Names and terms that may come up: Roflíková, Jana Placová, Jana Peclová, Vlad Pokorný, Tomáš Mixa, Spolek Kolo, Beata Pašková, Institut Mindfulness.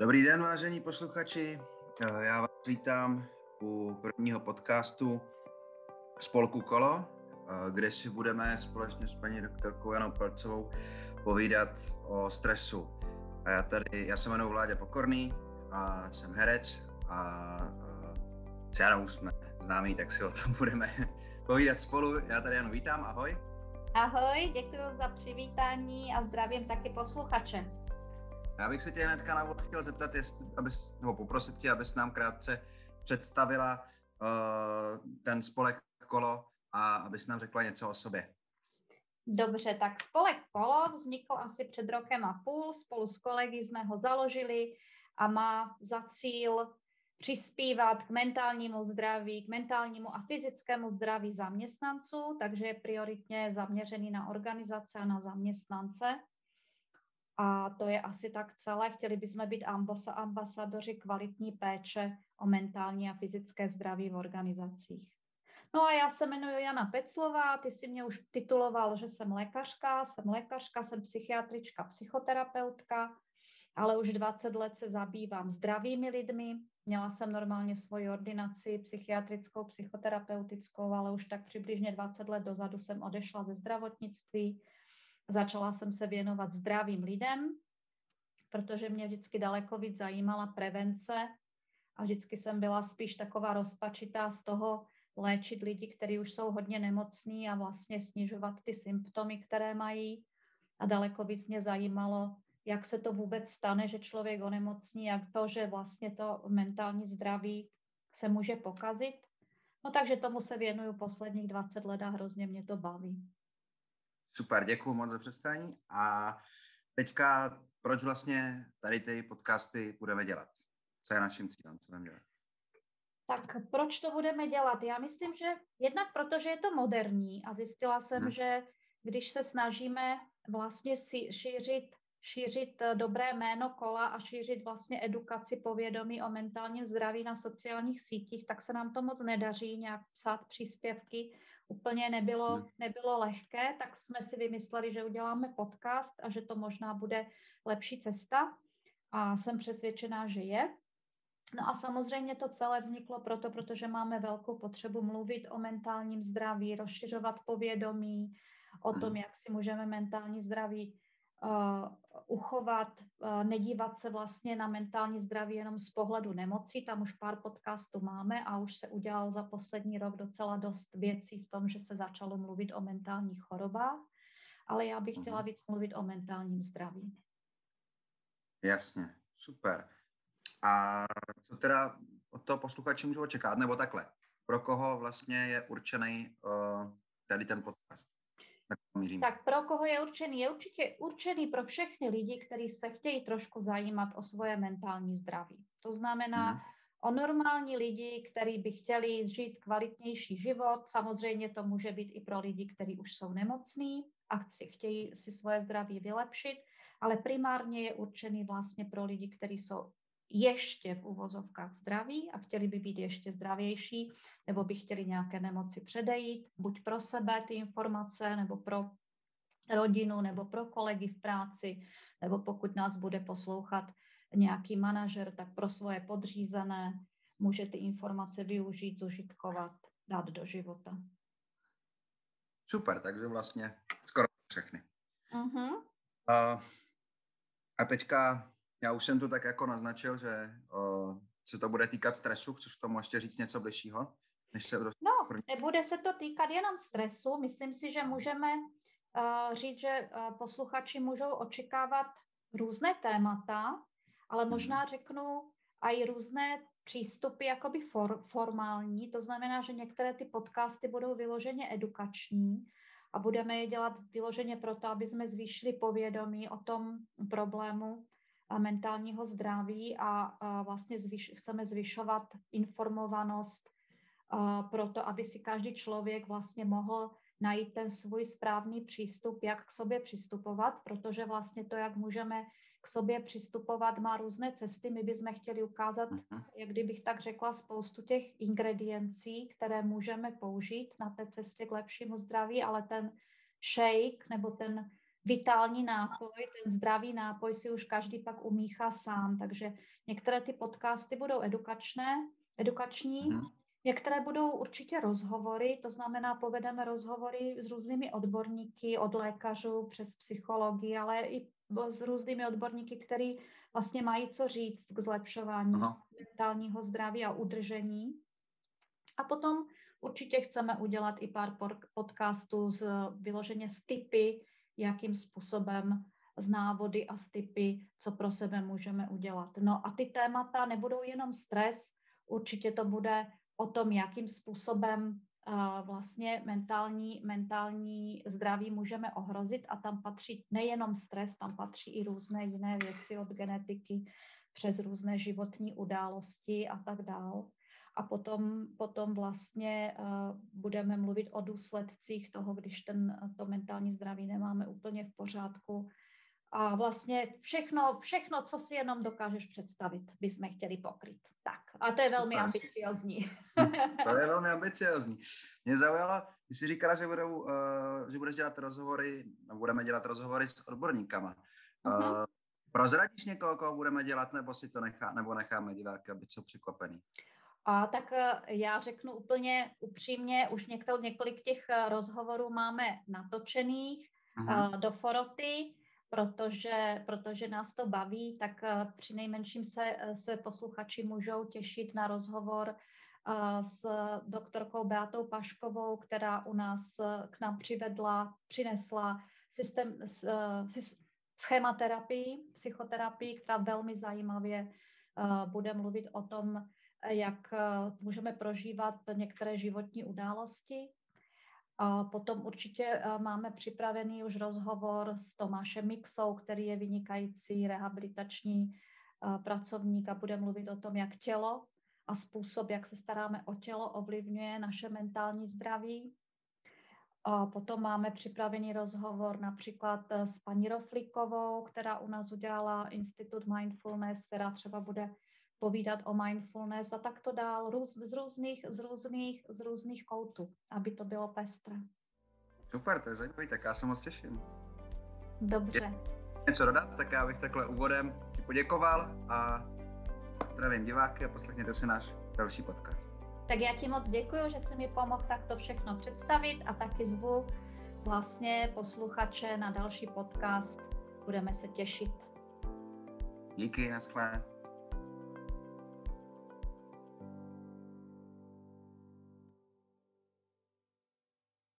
Dobrý den, vážení posluchači. Já vás vítám u prvního podcastu Spolku Kolo, kde si budeme společně s paní doktorkou Janou Placovou povídat o stresu. A já se jmenuji Vlad Pokorný a jsem herec a s Janou jsme známí, tak si o tom budeme povídat spolu. Já tady Janu vítám, ahoj. Ahoj, děkuji za přivítání a zdravím taky posluchače. Já bych se tě hnedka na úvod chtěl zeptat, poprosit tě, abys nám krátce představila ten Spolek Kolo a abys nám řekla něco o sobě. Dobře, tak Spolek Kolo vznikl asi před rokem a půl, spolu s kolegy jsme ho založili a má za cíl přispívat k mentálnímu zdraví, k mentálnímu a fyzickému zdraví zaměstnanců, takže je prioritně zaměřený na organizace a na zaměstnance. A to je asi tak celé. Chtěli bychom být ambasadoři kvalitní péče o mentální a fyzické zdraví v organizacích. No a já se jmenuji Jana Peclová, ty jsi mě už tituloval, že jsem lékařka, jsem psychiatrička, psychoterapeutka, ale už 20 let se zabývám zdravými lidmi. Měla jsem normálně svoji ordinaci psychiatrickou, psychoterapeutickou, ale už tak přibližně 20 let dozadu jsem odešla ze zdravotnictví. Začala jsem se věnovat zdravým lidem, protože mě vždycky daleko víc zajímala prevence a vždycky jsem byla spíš taková rozpačitá z toho léčit lidi, kteří už jsou hodně nemocní a vlastně snižovat ty symptomy, které mají. A daleko víc mě zajímalo, jak se to vůbec stane, že člověk onemocní, jak to, že vlastně to mentální zdraví se může pokazit. No takže tomu se věnuju posledních 20 let a hrozně mě to baví. Super, děkuju moc za představení. A teďka, proč vlastně tady ty podcasty budeme dělat? Co je naším cílem, co budeme dělat? Tak proč to budeme dělat? Já myslím, že jednak protože je to moderní a zjistila jsem, že když se snažíme vlastně šířit dobré jméno kola a šířit vlastně edukaci povědomí o mentálním zdraví na sociálních sítích, tak se nám to moc nedaří nějak psát příspěvky. Úplně nebylo lehké, tak jsme si vymysleli, že uděláme podcast a že to možná bude lepší cesta a jsem přesvědčená, že je. No a samozřejmě to celé vzniklo protože máme velkou potřebu mluvit o mentálním zdraví, rozšiřovat povědomí o tom, jak si můžeme mentální zdraví uchovat, nedívat se vlastně na mentální zdraví jenom z pohledu nemocí, tam už pár podcastů máme a už se udělalo za poslední rok docela dost věcí v tom, že se začalo mluvit o mentálních chorobách, ale já bych chtěla víc mluvit o mentálním zdraví. Jasně, super. A co teda od toho posluchači můžou čekat, nebo takhle? Pro koho vlastně je určený tady ten podcast? Tak pro koho je určený? Je určitě určený pro všechny lidi, kteří se chtějí trošku zajímat o svoje mentální zdraví. To znamená o normální lidi, kteří by chtěli žít kvalitnější život. Samozřejmě to může být i pro lidi, kteří už jsou nemocní a chtějí si svoje zdraví vylepšit, ale primárně je určený vlastně pro lidi, kteří jsou ještě v uvozovkách zdraví a chtěli by být ještě zdravější, nebo by chtěli nějaké nemoci předejít, buď pro sebe ty informace, nebo pro rodinu, nebo pro kolegy v práci, nebo pokud nás bude poslouchat nějaký manažer, tak pro svoje podřízené může ty informace využít, zužitkovat, dát do života. Super, takže vlastně skoro všechny. A teďka... Já už jsem to tak jako naznačil, že se to bude týkat stresu, chceš k tomu ještě říct něco bližšího? Nebude se to týkat jenom stresu, myslím si, že můžeme říct, že posluchači můžou očekávat různé témata, ale možná řeknu i různé přístupy jakoby formální, to znamená, že některé ty podcasty budou vyloženě edukační, a budeme je dělat vyloženě proto, aby jsme zvýšili povědomí o tom problému, a mentálního zdraví a vlastně chceme zvyšovat informovanost proto, aby si každý člověk vlastně mohl najít ten svůj správný přístup, jak k sobě přistupovat, protože vlastně to, jak můžeme k sobě přistupovat, má různé cesty. My bychom chtěli ukázat, jak kdybych tak řekla, spoustu těch ingrediencí, které můžeme použít na té cestě k lepšímu zdraví, ale ten shake nebo ten vitální nápoj, ten zdravý nápoj si už každý pak umíchá sám, takže některé ty podcasty budou edukační, některé budou určitě rozhovory, to znamená povedeme rozhovory s různými odborníky, od lékařů přes psychologii, ale i s různými odborníky, který vlastně mají co říct k zlepšování mentálního zdraví a udržení. A potom určitě chceme udělat i pár podcastů vyloženě s tipy, jakým způsobem, z návody a s tipy, co pro sebe můžeme udělat. No a ty témata nebudou jenom stres, určitě to bude o tom, jakým způsobem vlastně mentální zdraví můžeme ohrozit, a tam patří nejenom stres, tam patří i různé jiné věci od genetiky přes různé životní události a tak dál. A potom vlastně budeme mluvit o důsledcích toho, když to mentální zdraví nemáme úplně v pořádku. A vlastně všechno, co si jenom dokážeš představit, bychom chtěli pokryt. Tak, a to je velmi ambiciozní. To je velmi ambiciozní. Mě zaujalo, ty jsi říkala, že budeš dělat rozhovory, budeme dělat rozhovory s odborníkama. Uh-huh. Prozradíš někoho, koho budeme dělat, nebo si to necháme diváky, aby jsou překvapený? A tak já řeknu úplně upřímně, už několik těch rozhovorů máme natočených do foroty, protože nás to baví, tak přinejmenším se posluchači můžou těšit na rozhovor s doktorkou Beatou Paškovou, která k nám přinesla psychoterapii, která velmi zajímavě bude mluvit o tom, jak můžeme prožívat některé životní události. A potom určitě máme připravený už rozhovor s Tomášem Mixou, který je vynikající rehabilitační pracovník a bude mluvit o tom, jak tělo a způsob, jak se staráme o tělo, ovlivňuje naše mentální zdraví. A potom máme připravený rozhovor například s paní Roflíkovou, která u nás udělala Institut Mindfulness, která třeba bude povídat o mindfulness a tak to dál z různých koutů, aby to bylo pestré. Super, to je zajímavý, tak já se moc těším. Dobře. Něco dodat, tak já bych takhle úvodem ti poděkoval a zdravím diváky a poslechněte si náš další podcast. Tak já ti moc děkuju, že jsi mi pomohl takto všechno představit a taky zvu vlastně posluchače na další podcast. Budeme se těšit. Díky, naschle.